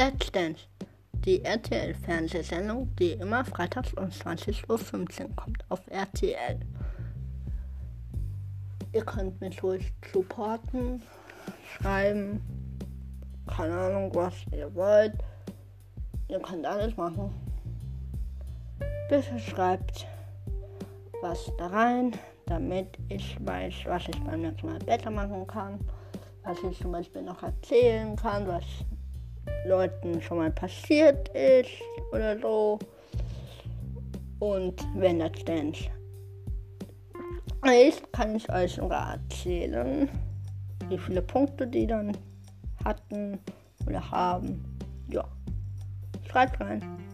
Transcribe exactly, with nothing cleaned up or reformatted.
Let's Dance, die R T L-Fernsehsendung, die immer freitags um zwanzig Uhr fünfzehn kommt auf R T L. Ihr könnt mich ruhig supporten, schreiben, keine Ahnung, was ihr wollt. Ihr könnt alles machen. Bitte schreibt was da rein, damit ich weiß, was ich beim nächsten Mal besser machen kann, was ich zum Beispiel noch erzählen kann, was Leuten schon mal passiert ist oder so. Und wenn das denn ist, kann ich euch sogar erzählen, wie viele Punkte die dann hatten oder haben. Ja, schreibt rein.